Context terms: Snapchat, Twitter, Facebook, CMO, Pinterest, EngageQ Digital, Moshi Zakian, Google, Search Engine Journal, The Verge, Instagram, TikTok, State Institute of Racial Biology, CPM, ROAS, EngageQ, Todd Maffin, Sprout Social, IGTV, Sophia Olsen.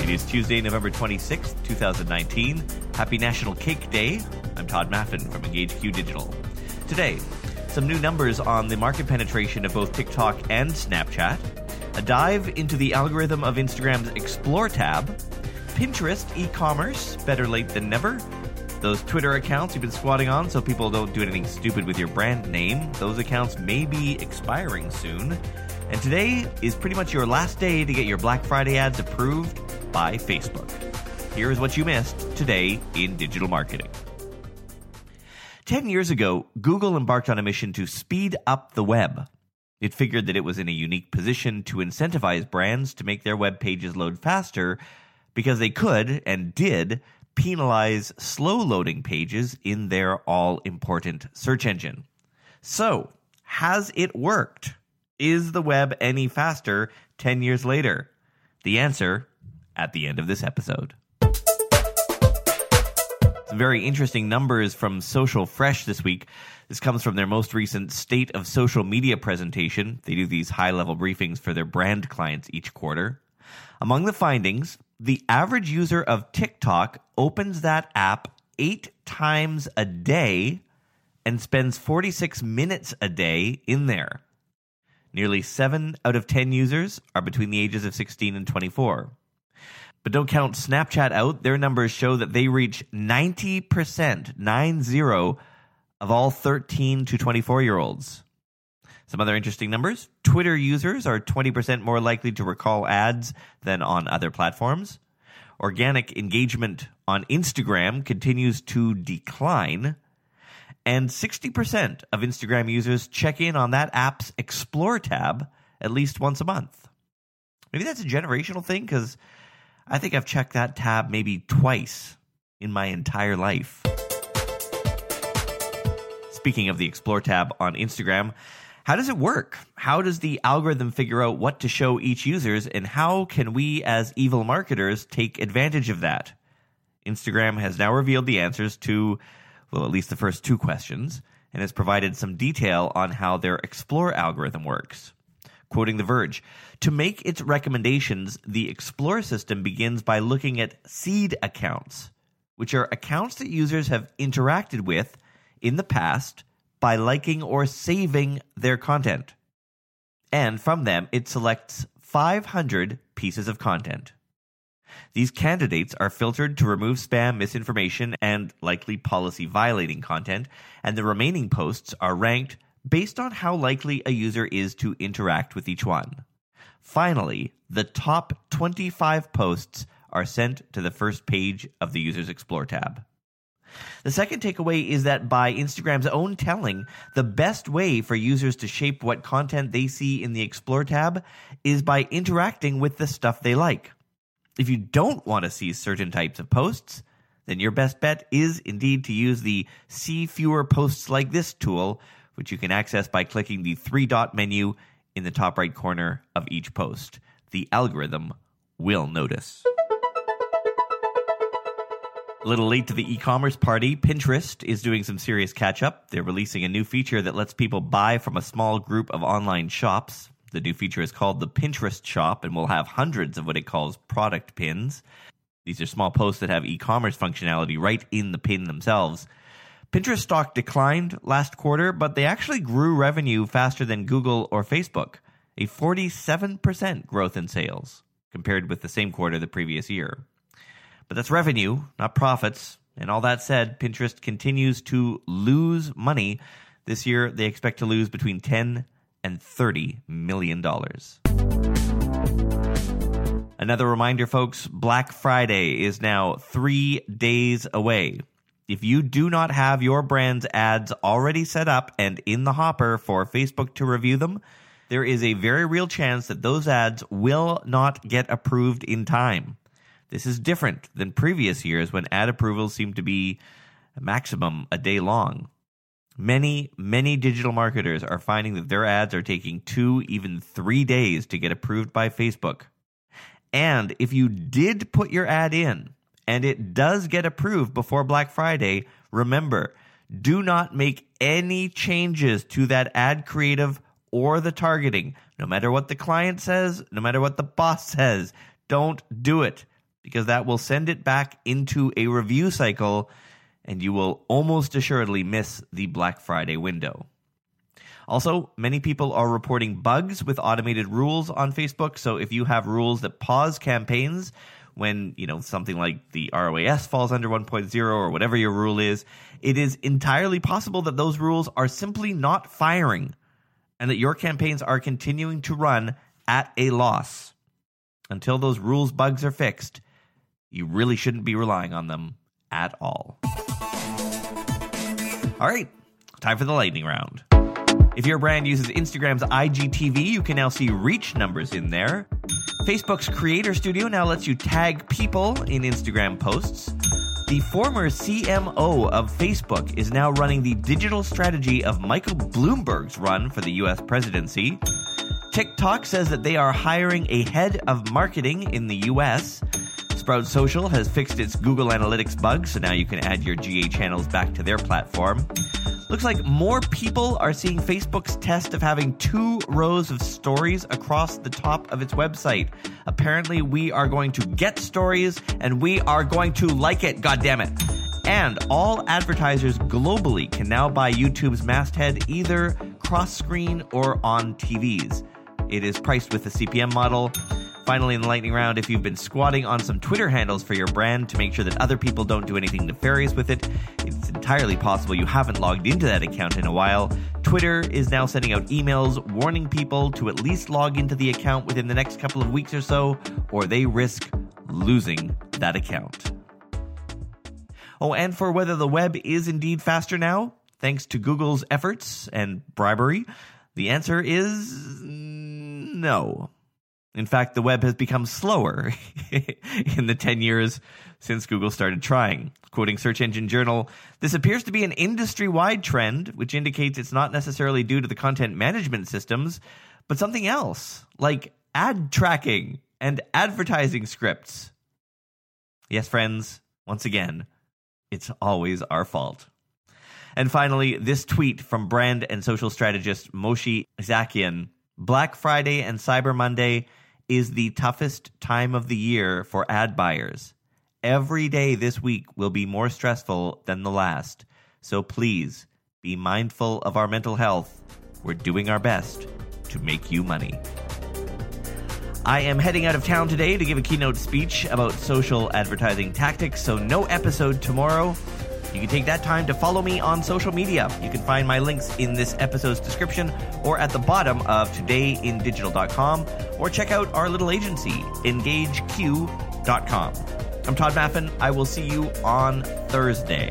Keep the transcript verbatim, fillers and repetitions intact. It is Tuesday, November twenty-sixth, twenty nineteen. Happy National Cake Day. I'm Todd Maffin from EngageQ Digital. Today, some new numbers on the market penetration of both TikTok and Snapchat, a dive into the algorithm of Instagram's Explore tab, Pinterest e-commerce, better late than never, those Twitter accounts you've been squatting on so people don't do anything stupid with your brand name. Those accounts may be expiring soon. And today is pretty much your last day to get your Black Friday ads approved by Facebook. Here is what you missed today in digital marketing. Ten years ago, Google embarked on a mission to speed up the web. It figured that it was in a unique position to incentivize brands to make their web pages load faster because they could and did penalize slow-loading pages in their all-important search engine. So, has it worked? Is the web any faster ten years later? The answer at the end of this episode. Some very interesting numbers from Social Fresh this week. This comes from their most recent State of Social Media presentation. They do these high-level briefings for their brand clients each quarter. Among the findings, the average user of TikTok opens that app eight times a day and spends forty-six minutes a day in there. Nearly seven out of ten users are between the ages of sixteen and twenty-four. But don't count Snapchat out. Their numbers show that they reach ninety percent, nine zero, of all thirteen to twenty-four-year-olds. Some other interesting numbers. Twitter users are twenty percent more likely to recall ads than on other platforms. Organic engagement on Instagram continues to decline. And sixty percent of Instagram users check in on that app's Explore tab at least once a month. Maybe that's a generational thing, because I think I've checked that tab maybe twice in my entire life. Speaking of the Explore tab on Instagram, how does it work? How does the algorithm figure out what to show each user, and how can we as evil marketers take advantage of that? Instagram has now revealed the answers to, well, at least the first two questions, and has provided some detail on how their Explore algorithm works. Quoting The Verge, to make its recommendations, the Explore system begins by looking at seed accounts, which are accounts that users have interacted with in the past by liking or saving their content. And from them, it selects five hundred pieces of content. These candidates are filtered to remove spam, misinformation, and likely policy-violating content, and the remaining posts are ranked based on how likely a user is to interact with each one. Finally, the top twenty-five posts are sent to the first page of the user's Explore tab. The second takeaway is that by Instagram's own telling, the best way for users to shape what content they see in the Explore tab is by interacting with the stuff they like. If you don't want to see certain types of posts, then your best bet is indeed to use the See Fewer Posts Like This tool, which you can access by clicking the three-dot menu in the top right corner of each post. The algorithm will notice. A little late to the e-commerce party, Pinterest is doing some serious catch-up. They're releasing a new feature that lets people buy from a small group of online shops. The new feature is called the Pinterest Shop and will have hundreds of what it calls product pins. These are small posts that have e-commerce functionality right in the pin themselves. Pinterest stock declined last quarter, but they actually grew revenue faster than Google or Facebook, a forty-seven percent growth in sales compared with the same quarter the previous year. But that's revenue, not profits. And all that said, Pinterest continues to lose money. This year, they expect to lose between ten and thirty million dollars. Another reminder, folks, Black Friday is now three days away. If you do not have your brand's ads already set up and in the hopper for Facebook to review them, there is a very real chance that those ads will not get approved in time. This is different than previous years when ad approvals seemed to be a maximum a day long. Many, many digital marketers are finding that their ads are taking two, even three days to get approved by Facebook. And if you did put your ad in and it does get approved before Black Friday, remember, do not make any changes to that ad creative or the targeting. No matter what the client says, no matter what the boss says, don't do it, because that will send it back into a review cycle and you will almost assuredly miss the Black Friday window. Also, many people are reporting bugs with automated rules on Facebook. So if you have rules that pause campaigns when, you know, something like the R O A S falls under one point oh or whatever your rule is, it is entirely possible that those rules are simply not firing and that your campaigns are continuing to run at a loss. Until those rules bugs are fixed, you really shouldn't be relying on them at all. All right, time for the lightning round. If your brand uses Instagram's I G T V, you can now see reach numbers in there. Facebook's Creator Studio now lets you tag people in Instagram posts. The former C M O of Facebook is now running the digital strategy of Michael Bloomberg's run for the U S presidency. TikTok says that they are hiring a head of marketing in the U S Sprout Social has fixed its Google Analytics bug, so now you can add your G A channels back to their platform. Looks like more people are seeing Facebook's test of having two rows of stories across the top of its website. Apparently, we are going to get stories and we are going to like it, goddammit. And all advertisers globally can now buy YouTube's masthead either cross-screen or on T Vs. It is priced with the C P M model. Finally, in the lightning round, if you've been squatting on some Twitter handles for your brand to make sure that other people don't do anything nefarious with it, it's entirely possible you haven't logged into that account in a while. Twitter is now sending out emails warning people to at least log into the account within the next couple of weeks or so, or they risk losing that account. Oh, and for whether the web is indeed faster now, thanks to Google's efforts and bribery, the answer is no. In fact, the web has become slower in the ten years since Google started trying. Quoting Search Engine Journal, "This appears to be an industry-wide trend, which indicates it's not necessarily due to the content management systems, but something else, like ad tracking and advertising scripts." Yes, friends, once again, it's always our fault. And finally, this tweet from brand and social strategist Moshi Zakian: "Black Friday and Cyber Monday is the toughest time of the year for ad buyers. Every day this week will be more stressful than the last. So please be mindful of our mental health. We're doing our best to make you money." I am heading out of town today to give a keynote speech about social advertising tactics, so no episode tomorrow. You can take that time to follow me on social media. You can find my links in this episode's description or at the bottom of today in digital dot com, or check out our little agency, engage q dot com. I'm Todd Maffin. I will see you on Thursday.